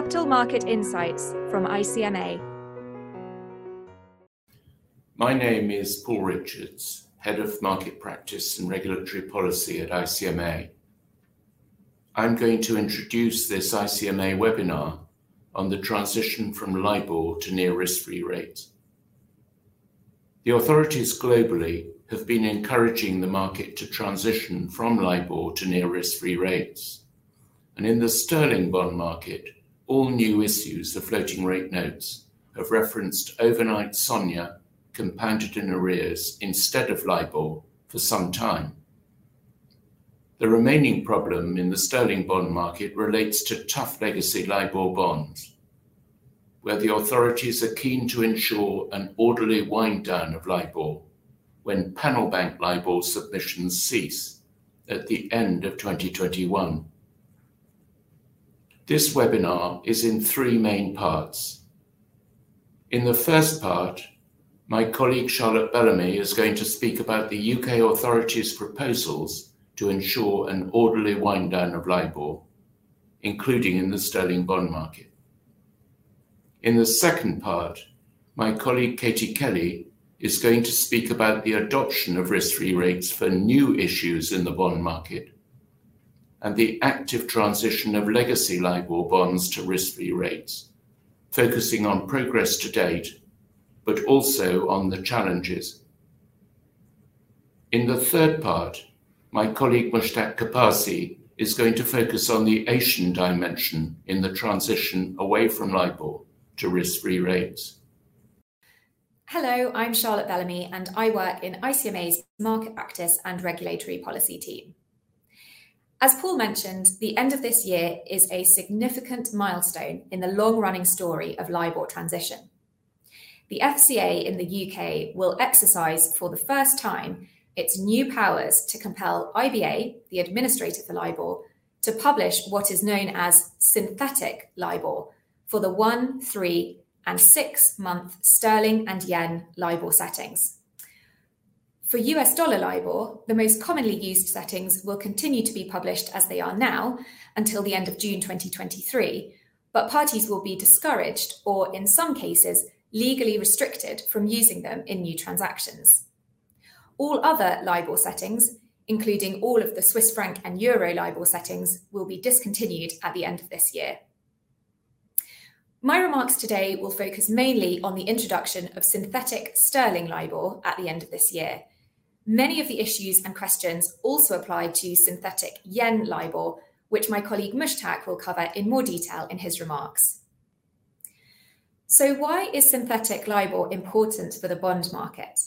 Capital Market Insights from ICMA. My name is Paul Richards, Head of Market Practice and Regulatory Policy at ICMA. I'm going to introduce this ICMA webinar on the transition from LIBOR to near risk-free rates. The authorities globally have been encouraging the market to transition from LIBOR to near risk-free rates. And in the sterling bond market, all new issues of floating rate notes have referenced overnight SONIA compounded in arrears instead of LIBOR for some time. The remaining problem in the sterling bond market relates to tough legacy LIBOR bonds, where the authorities are keen to ensure an orderly wind down of LIBOR when panel bank LIBOR submissions cease at the end of 2021. This webinar is in three main parts. In the first part, my colleague Charlotte Bellamy is going to speak about the UK authorities' proposals to ensure an orderly wind down of LIBOR, including in the sterling bond market. In the second part, my colleague Katie Kelly is going to speak about the adoption of risk-free rates for new issues in the bond market and the active transition of legacy LIBOR bonds to risk-free rates, focusing on progress to date but also on the challenges. In the third part, my colleague Mushtaq Kapasi is going to focus on the Asian dimension in the transition away from LIBOR to risk-free rates. Hello, I'm Charlotte Bellamy and I work in ICMA's Market Practice and Regulatory Policy team. As Paul mentioned, the end of this year is a significant milestone in the long-running story of LIBOR transition. The FCA in the UK will exercise for the first time its new powers to compel IBA, the administrator for LIBOR, to publish what is known as synthetic LIBOR for the 1, 3, and 6 month sterling and yen LIBOR settings. For US dollar LIBOR, the most commonly used settings will continue to be published as they are now until the end of June 2023, but parties will be discouraged or, in some cases, legally restricted from using them in new transactions. All other LIBOR settings, including all of the Swiss franc and euro LIBOR settings, will be discontinued at the end of this year. My remarks today will focus mainly on the introduction of synthetic sterling LIBOR at the end of this year. Many of the issues and questions also apply to synthetic yen LIBOR, which my colleague Mushtaq will cover in more detail in his remarks. So why is synthetic LIBOR important for the bond market?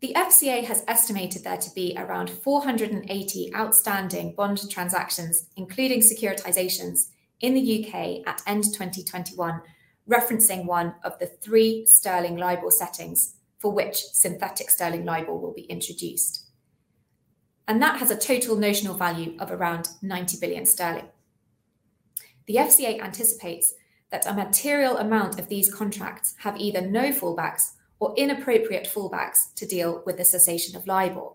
The FCA has estimated there to be around 480 outstanding bond transactions, including securitizations, in the UK at end 2021, referencing one of the three sterling LIBOR settings for which synthetic sterling LIBOR will be introduced. And that has a total notional value of around 90 billion sterling. The FCA anticipates that a material amount of these contracts have either no fallbacks or inappropriate fallbacks to deal with the cessation of LIBOR.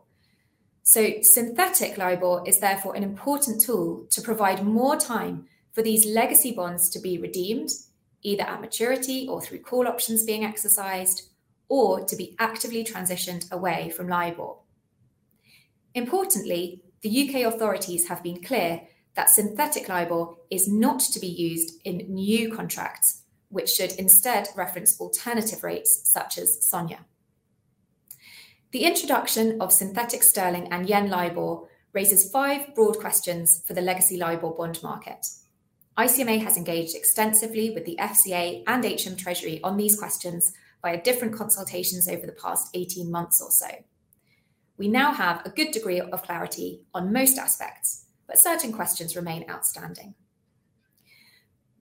So synthetic LIBOR is therefore an important tool to provide more time for these legacy bonds to be redeemed, either at maturity or through call options being exercised, or to be actively transitioned away from LIBOR. Importantly, the UK authorities have been clear that synthetic LIBOR is not to be used in new contracts, which should instead reference alternative rates such as SONIA. The introduction of synthetic sterling and yen LIBOR raises five broad questions for the legacy LIBOR bond market. ICMA has engaged extensively with the FCA and HM Treasury on these questions via different consultations over the past 18 months or so. We now have a good degree of clarity on most aspects, but certain questions remain outstanding.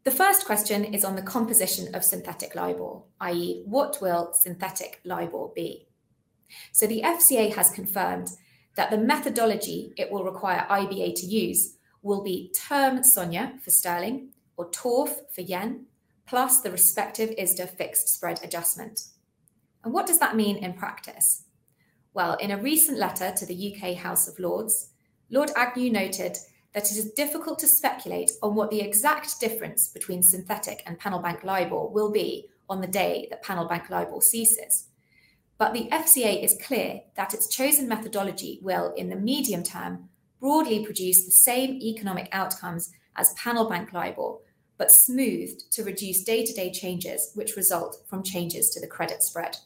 The first question is on the composition of synthetic LIBOR, i.e. what will synthetic LIBOR be? So the FCA has confirmed that the methodology it will require IBA to use will be term SONIA for sterling or TORF for yen, plus the respective ISDA fixed spread adjustment. And what does that mean in practice? Well, in a recent letter to the UK House of Lords, Lord Agnew noted that it is difficult to speculate on what the exact difference between synthetic and panel bank LIBOR will be on the day that panel bank LIBOR ceases. But the FCA is clear that its chosen methodology will, in the medium term, broadly produce the same economic outcomes as panel bank LIBOR, but smoothed to reduce day-to-day changes which result from changes to the credit spread.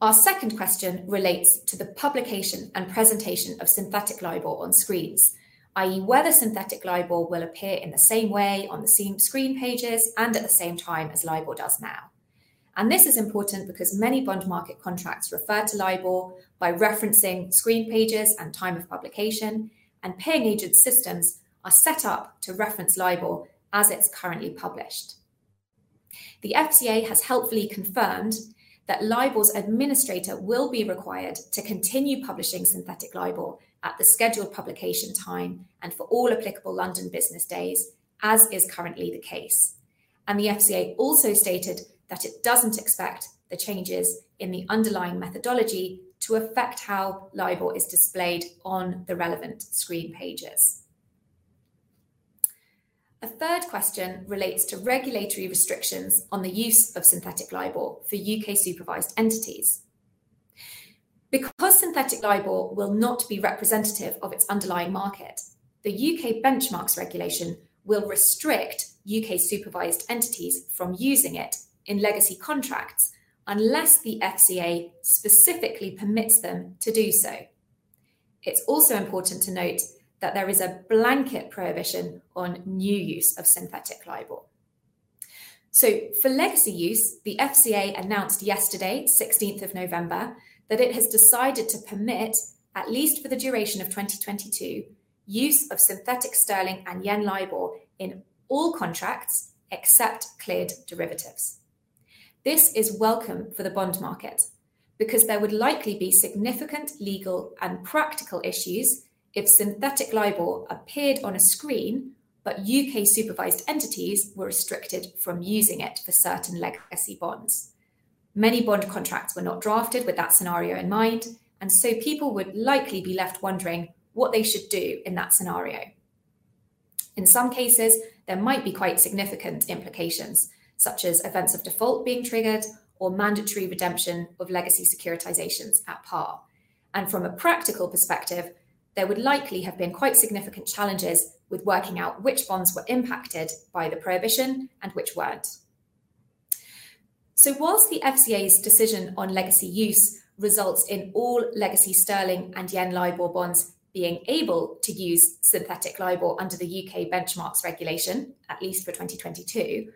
Our second question relates to the publication and presentation of synthetic LIBOR on screens, i.e. whether synthetic LIBOR will appear in the same way on the same screen pages and at the same time as LIBOR does now. And this is important because many bond market contracts refer to LIBOR by referencing screen pages and time of publication, and paying agent systems are set up to reference LIBOR as it's currently published. The FCA has helpfully confirmed that LIBOR's administrator will be required to continue publishing synthetic LIBOR at the scheduled publication time and for all applicable London business days, as is currently the case. And the FCA also stated that it doesn't expect the changes in the underlying methodology to affect how LIBOR is displayed on the relevant screen pages. A third question relates to regulatory restrictions on the use of synthetic LIBOR for UK supervised entities. Because synthetic LIBOR will not be representative of its underlying market, the UK benchmarks regulation will restrict UK supervised entities from using it in legacy contracts unless the FCA specifically permits them to do so. It's also important to note that there is a blanket prohibition on new use of synthetic LIBOR. So for legacy use, the FCA announced yesterday, 16th of November, that it has decided to permit, at least for the duration of 2022, use of synthetic sterling and yen LIBOR in all contracts except cleared derivatives. This is welcome for the bond market because there would likely be significant legal and practical issues if synthetic LIBOR appeared on a screen, but UK supervised entities were restricted from using it for certain legacy bonds. Many bond contracts were not drafted with that scenario in mind, and so people would likely be left wondering what they should do in that scenario. In some cases, there might be quite significant implications, such as events of default being triggered or mandatory redemption of legacy securitizations at par. And from a practical perspective, there would likely have been quite significant challenges with working out which bonds were impacted by the prohibition and which weren't. So whilst the FCA's decision on legacy use results in all legacy sterling and yen LIBOR bonds being able to use synthetic LIBOR under the UK benchmarks regulation, at least for 2022,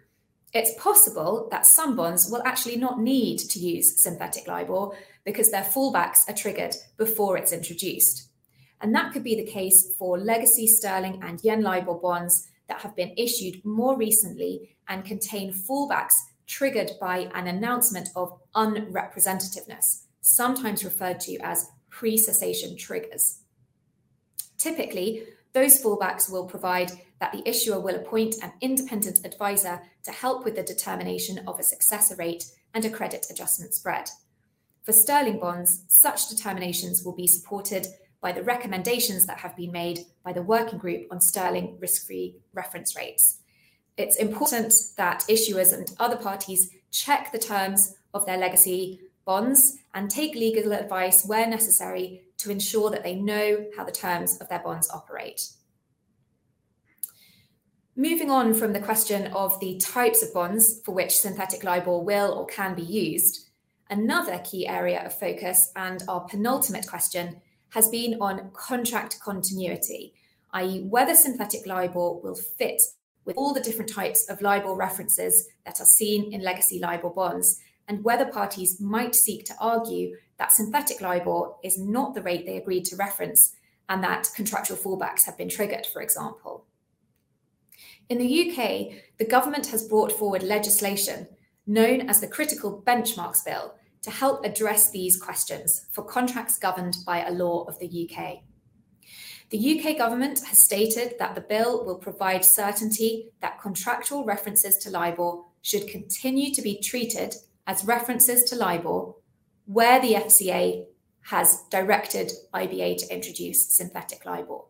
it's possible that some bonds will actually not need to use synthetic LIBOR because their fallbacks are triggered before it's introduced. And that could be the case for legacy sterling and yen LIBOR bonds that have been issued more recently and contain fallbacks triggered by an announcement of unrepresentativeness, sometimes referred to as pre-cessation triggers. Typically, those fallbacks will provide that the issuer will appoint an independent advisor to help with the determination of a successor rate and a credit adjustment spread. For sterling bonds, such determinations will be supported by the recommendations that have been made by the Working Group on Sterling Risk-Free Reference Rates. It's important that issuers and other parties check the terms of their legacy bonds and take legal advice where necessary to ensure that they know how the terms of their bonds operate. Moving on from the question of the types of bonds for which synthetic LIBOR will or can be used, another key area of focus and our penultimate question has been on contract continuity, i.e. whether synthetic LIBOR will fit with all the different types of LIBOR references that are seen in legacy LIBOR bonds, and whether parties might seek to argue that synthetic LIBOR is not the rate they agreed to reference and that contractual fallbacks have been triggered, for example. In the UK, the government has brought forward legislation known as the Critical Benchmarks Bill to help address these questions for contracts governed by a law of the UK. The UK government has stated that the bill will provide certainty that contractual references to LIBOR should continue to be treated as references to LIBOR where the FCA has directed IBA to introduce synthetic LIBOR.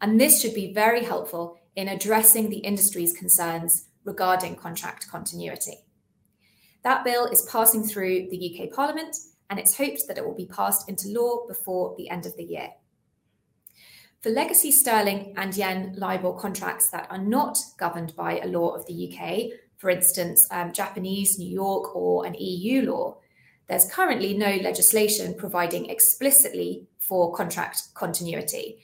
And this should be very helpful in addressing the industry's concerns regarding contract continuity. That bill is passing through the UK Parliament, and it's hoped that it will be passed into law before the end of the year. For legacy sterling and yen LIBOR contracts that are not governed by a law of the UK, for instance, Japanese, New York, or an EU law, there's currently no legislation providing explicitly for contract continuity.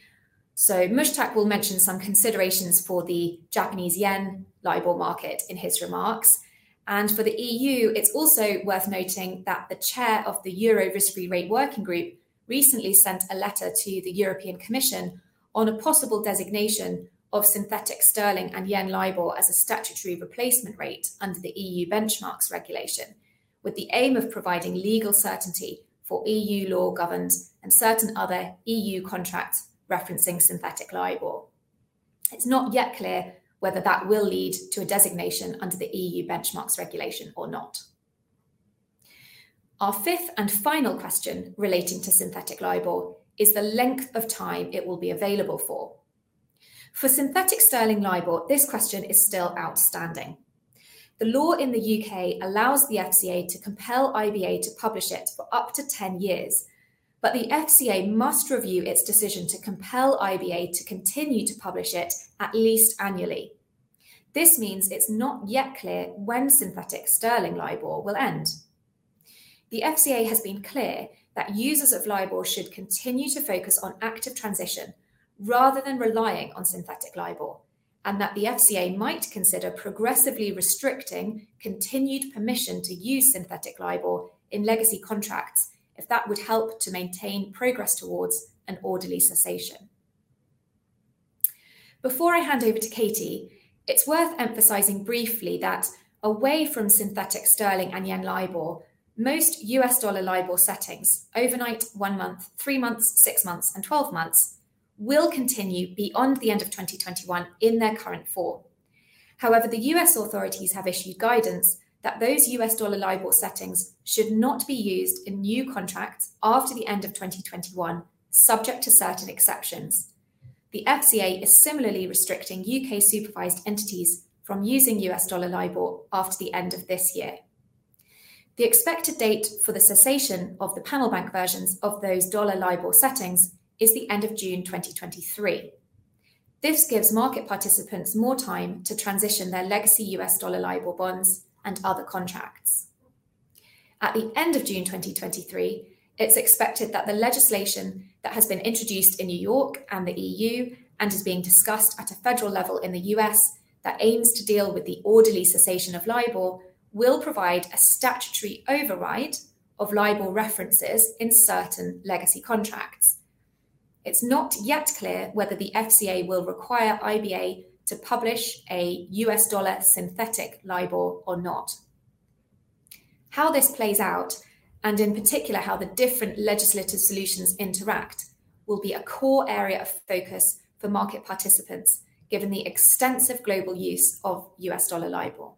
So Mushtaq will mention some considerations for the Japanese yen LIBOR market in his remarks. And for the EU, it's also worth noting that the chair of the Euro Risk-Free Rate Working Group recently sent a letter to the European Commission on a possible designation of synthetic sterling and yen LIBOR as a statutory replacement rate under the EU benchmarks regulation, with the aim of providing legal certainty for EU law governed and certain other EU contracts referencing synthetic LIBOR. It's not yet clear whether that will lead to a designation under the EU benchmarks regulation or not. Our fifth and final question relating to synthetic LIBOR is the length of time it will be available for. For synthetic sterling LIBOR, this question is still outstanding. The law in the UK allows the FCA to compel IBA to publish it for up to 10 years, but the FCA must review its decision to compel IBA to continue to publish it at least annually. This means it's not yet clear when synthetic sterling LIBOR will end. The FCA has been clear that users of LIBOR should continue to focus on active transition rather than relying on synthetic LIBOR, and that the FCA might consider progressively restricting continued permission to use synthetic LIBOR in legacy contracts if that would help to maintain progress towards an orderly cessation. Before I hand over to Katie, it's worth emphasising briefly that away from synthetic sterling and yen LIBOR, most US dollar LIBOR settings, overnight, 1 month, 3 months, 6 months, and 12 months, will continue beyond the end of 2021 in their current form. However, the US authorities have issued guidance that those US dollar LIBOR settings should not be used in new contracts after the end of 2021, subject to certain exceptions. The FCA is similarly restricting UK supervised entities from using US dollar LIBOR after the end of this year. The expected date for the cessation of the panel bank versions of those dollar LIBOR settings is the end of June 2023. This gives market participants more time to transition their legacy US dollar LIBOR bonds and other contracts. At the end of June 2023, it's expected that the legislation that has been introduced in New York and the EU and is being discussed at a federal level in the US that aims to deal with the orderly cessation of LIBOR will provide a statutory override of LIBOR references in certain legacy contracts. It's not yet clear whether the FCA will require IBA to publish a US dollar synthetic LIBOR or not. How this plays out, and in particular how the different legislative solutions interact, will be a core area of focus for market participants, given the extensive global use of US dollar LIBOR.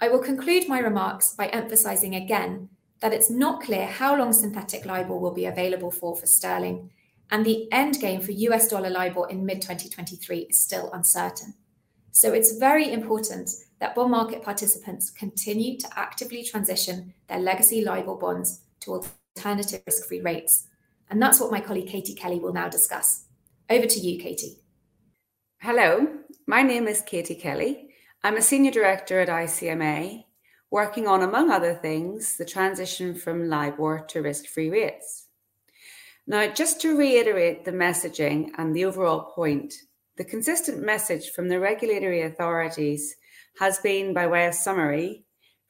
I will conclude my remarks by emphasising again that it's not clear how long synthetic LIBOR will be available for sterling, and the end game for US dollar LIBOR in mid-2023 is still uncertain. So it's very important that bond market participants continue to actively transition their legacy LIBOR bonds to alternative risk-free rates. And that's what my colleague Katie Kelly will now discuss. Over to you, Katie. Hello, my name is Katie Kelly. I'm a Senior Director at ICMA, working on, among other things, the transition from LIBOR to risk-free rates. Now, just to reiterate the messaging and the overall point, the consistent message from the regulatory authorities has been, by way of summary,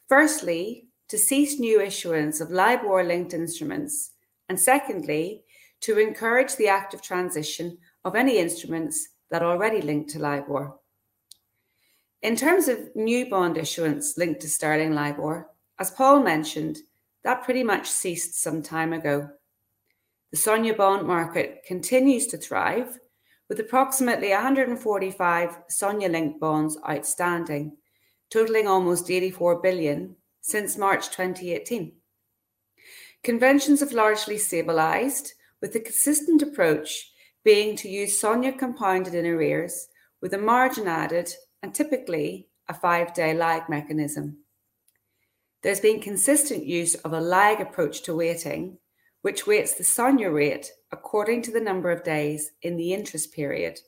firstly, to cease new issuance of LIBOR-linked instruments, and secondly, to encourage the active transition of any instruments that are already linked to LIBOR. In terms of new bond issuance linked to sterling LIBOR, as Paul mentioned, that pretty much ceased some time ago. The SONIA bond market continues to thrive, with approximately 145 SONIA-linked bonds outstanding, totaling almost $84 billion since March 2018. Conventions have largely stabilised, with the consistent approach being to use SONIA compounded in arrears with a margin added and typically a 5-day lag mechanism. There's been consistent use of a lag approach to weighting, which weights the SONIA rate according to the number of days in the interest period.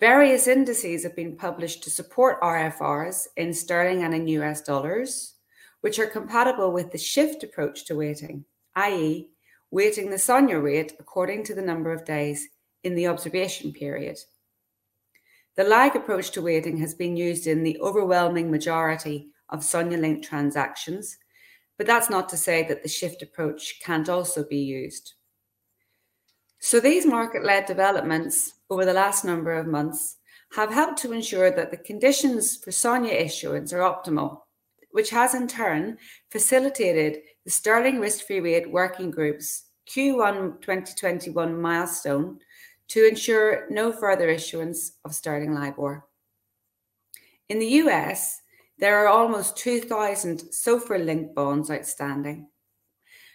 Various indices have been published to support RFRs in sterling and in US dollars, which are compatible with the shift approach to weighting, i.e. weighting the SONIA rate according to the number of days in the observation period. The lag approach to weighting has been used in the overwhelming majority of SONIA-linked transactions, but that's not to say that the shift approach can't also be used. So these market-led developments over the last number of months have helped to ensure that the conditions for SONIA issuance are optimal, which has in turn facilitated the Sterling Risk-Free Rate Working Group's Q1 2021 milestone to ensure no further issuance of sterling LIBOR. In the US, there are almost 2,000 SOFR-linked bonds outstanding.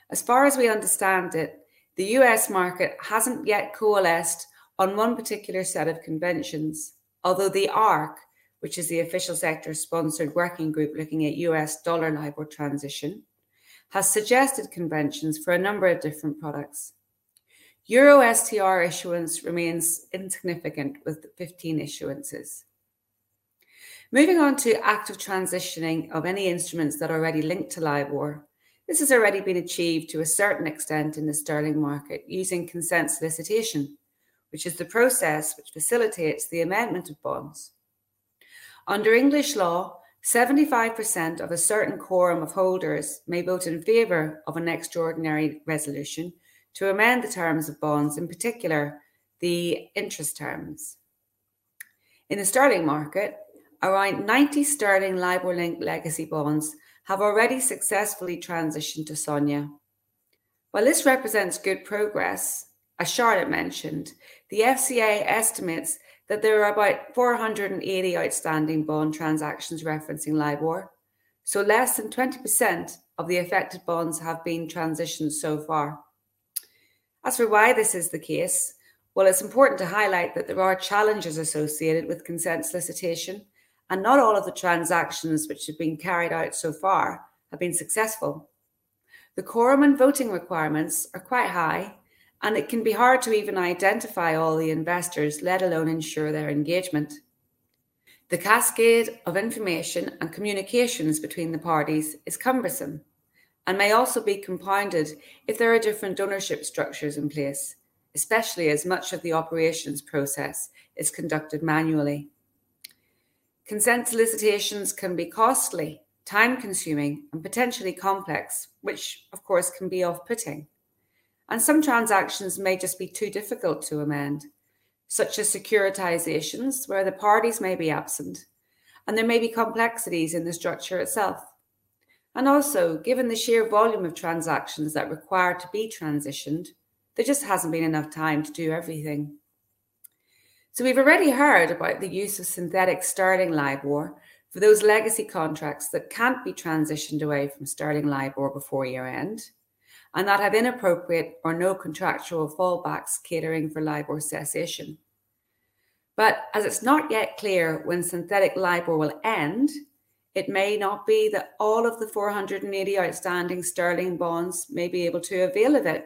As far as we understand it, the US market hasn't yet coalesced on one particular set of conventions, although the ARC, which is the official sector-sponsored working group looking at US dollar LIBOR transition, has suggested conventions for a number of different products. Euro-STR issuance remains insignificant with 15 issuances. Moving on to active transitioning of any instruments that are already linked to LIBOR, this has already been achieved to a certain extent in the sterling market using consent solicitation, which is the process which facilitates the amendment of bonds. Under English law, 75% of a certain quorum of holders may vote in favour of an extraordinary resolution to amend the terms of bonds, in particular the interest terms. In the sterling market, around 90 sterling LIBOR-linked legacy bonds have already successfully transitioned to SONIA. While this represents good progress, as Charlotte mentioned, the FCA estimates that there are about 480 outstanding bond transactions referencing LIBOR, so less than 20% of the affected bonds have been transitioned so far. As for why this is the case, well, it's important to highlight that there are challenges associated with consent solicitation, and not all of the transactions which have been carried out so far have been successful. The quorum and voting requirements are quite high, and it can be hard to even identify all the investors, let alone ensure their engagement. The cascade of information and communications between the parties is cumbersome and may also be compounded if there are different ownership structures in place, especially as much of the operations process is conducted manually. Consent solicitations can be costly, time-consuming, and potentially complex, which, of course, can be off-putting. And some transactions may just be too difficult to amend, such as securitizations, where the parties may be absent, and there may be complexities in the structure itself. And also, given the sheer volume of transactions that require to be transitioned, there just hasn't been enough time to do everything. So we've already heard about the use of synthetic sterling LIBOR for those legacy contracts that can't be transitioned away from sterling LIBOR before year end, and that have inappropriate or no contractual fallbacks catering for LIBOR cessation. But as it's not yet clear when synthetic LIBOR will end, it may not be that all of the 480 outstanding sterling bonds may be able to avail of it,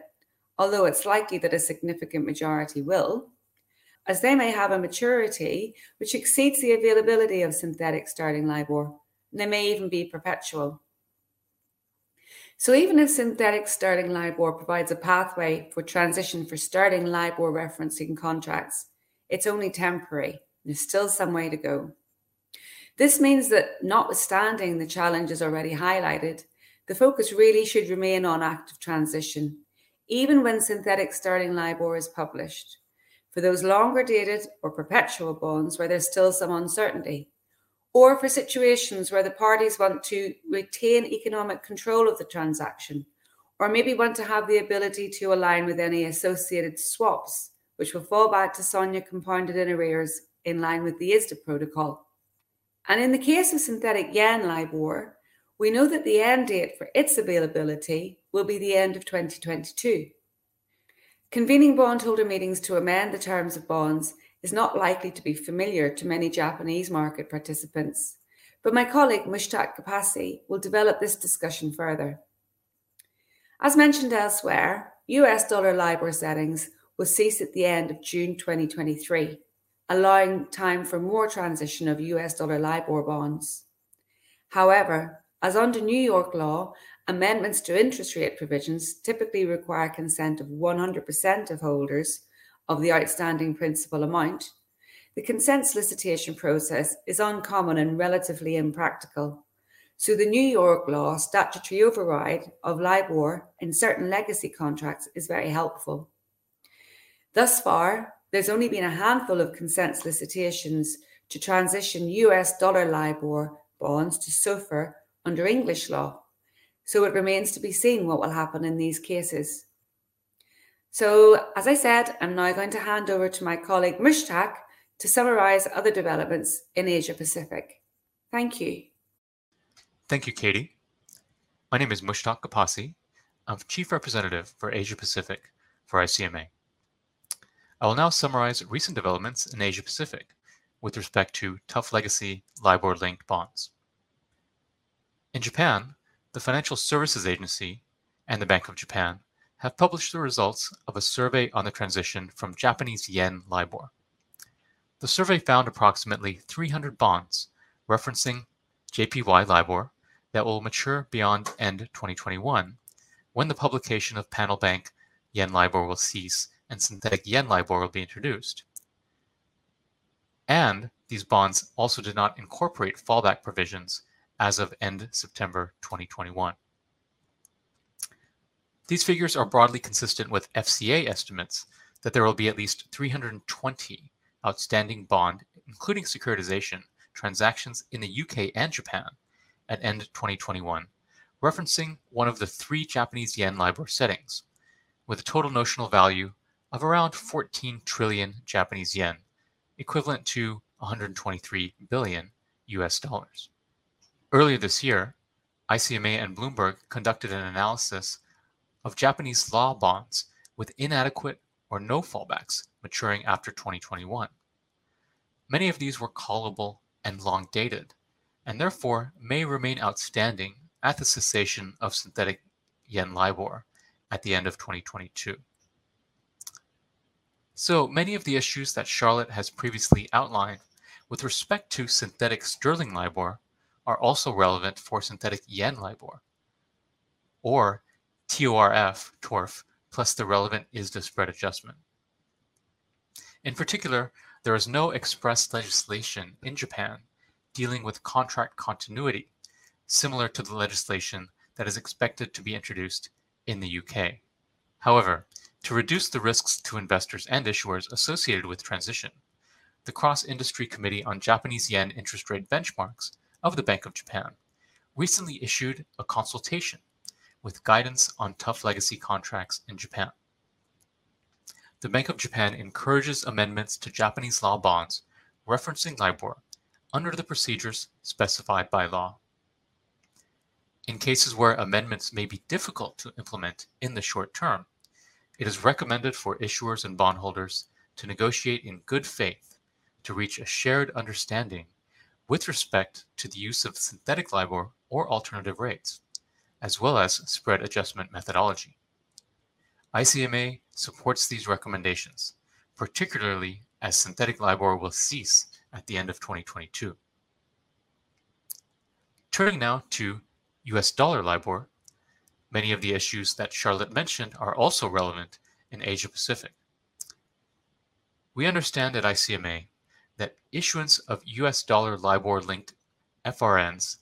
although it's likely that a significant majority will, as they may have a maturity which exceeds the availability of synthetic sterling LIBOR, and they may even be perpetual. So even if synthetic sterling LIBOR provides a pathway for transition for sterling LIBOR referencing contracts, it's only temporary. There's still some way to go. This means that notwithstanding the challenges already highlighted, the focus really should remain on active transition, even when synthetic sterling LIBOR is published, for those longer dated or perpetual bonds where there's still some uncertainty, or for situations where the parties want to retain economic control of the transaction, or maybe want to have the ability to align with any associated swaps, which will fall back to SONIA compounded in arrears in line with the ISDA protocol. And in the case of synthetic yen LIBOR, we know that the end date for its availability will be the end of 2022. Convening bondholder meetings to amend the terms of bonds is not likely to be familiar to many Japanese market participants, but my colleague Mushtaq Kapasi will develop this discussion further. As mentioned elsewhere, US dollar LIBOR settings will cease at the end of June 2023, allowing time for more transition of US dollar LIBOR bonds. However, as under New York law, amendments to interest rate provisions typically require consent of 100% of holders of the outstanding principal amount. The consent solicitation process is uncommon and relatively impractical, so the New York law statutory override of LIBOR in certain legacy contracts is very helpful. Thus far, there's only been a handful of consent solicitations to transition US dollar LIBOR bonds to SOFR under English law, so it remains to be seen what will happen in these cases. So, as I said, I'm now going to hand over to my colleague Mushtaq to summarise other developments in Asia Pacific. Thank you. Thank you, Katie. My name is Mushtaq Kapasi. I'm Chief Representative for Asia Pacific for ICMA. I will now summarize recent developments in Asia Pacific with respect to tough legacy LIBOR-linked bonds. In Japan, the Financial Services Agency and the Bank of Japan have published the results of a survey on the transition from Japanese yen LIBOR. The survey found approximately 300 bonds referencing JPY LIBOR that will mature beyond end 2021, when the publication of panel bank yen LIBOR will cease and synthetic yen LIBOR will be introduced. And these bonds also did not incorporate fallback provisions as of end September 2021. These figures are broadly consistent with FCA estimates that there will be at least 320 outstanding bond, including securitization, transactions in the UK and Japan at end 2021, referencing one of the three Japanese yen LIBOR settings, with a total notional value of around 14 trillion Japanese yen, equivalent to $123 billion. Earlier this year, ICMA and Bloomberg conducted an analysis of Japanese law bonds with inadequate or no fallbacks maturing after 2021. Many of these were callable and long dated, and therefore may remain outstanding at the cessation of synthetic yen LIBOR at the end of 2022. So many of the issues that Charlotte has previously outlined with respect to synthetic sterling LIBOR are also relevant for synthetic yen LIBOR, or TORF plus the relevant ISDA spread adjustment. In particular, there is no express legislation in Japan dealing with contract continuity, similar to the legislation that is expected to be introduced in the UK. However, to reduce the risks to investors and issuers associated with transition, the Cross Industry Committee on Japanese Yen Interest Rate Benchmarks of the Bank of Japan recently issued a consultation with guidance on tough legacy contracts in Japan. The Bank of Japan encourages amendments to Japanese law bonds referencing LIBOR under the procedures specified by law. In cases where amendments may be difficult to implement in the short term, it is recommended for issuers and bondholders to negotiate in good faith to reach a shared understanding with respect to the use of synthetic LIBOR or alternative rates, as well as spread adjustment methodology. ICMA supports these recommendations, particularly as synthetic LIBOR will cease at the end of 2022. Turning now to US dollar LIBOR, many of the issues that Charlotte mentioned are also relevant in Asia Pacific. We understand at ICMA that issuance of US dollar LIBOR linked FRNs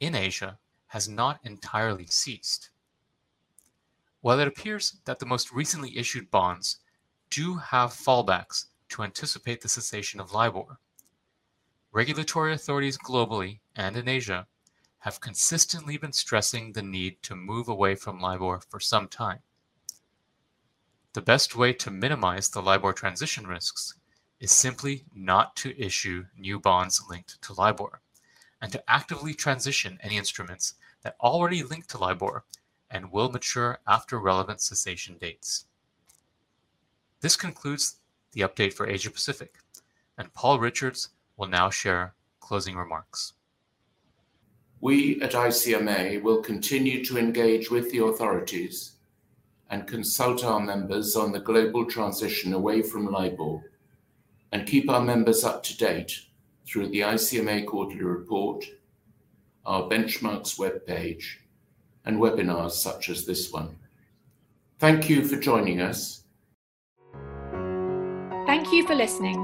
in Asia has not entirely ceased. While it appears that the most recently issued bonds do have fallbacks to anticipate the cessation of LIBOR, regulatory authorities globally and in Asia have consistently been stressing the need to move away from LIBOR for some time. The best way to minimize the LIBOR transition risks is simply not to issue new bonds linked to LIBOR, and to actively transition any instruments that already link to LIBOR and will mature after relevant cessation dates. This concludes the update for Asia Pacific, and Paul Richards will now share closing remarks. We at ICMA will continue to engage with the authorities and consult our members on the global transition away from LIBOR and keep our members up to date through the ICMA quarterly report, our benchmarks webpage, and webinars such as this one. Thank you for joining us. Thank you for listening.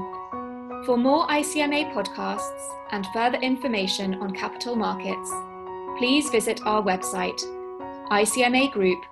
For more ICMA podcasts and further information on capital markets, please visit our website, icmagroup.org.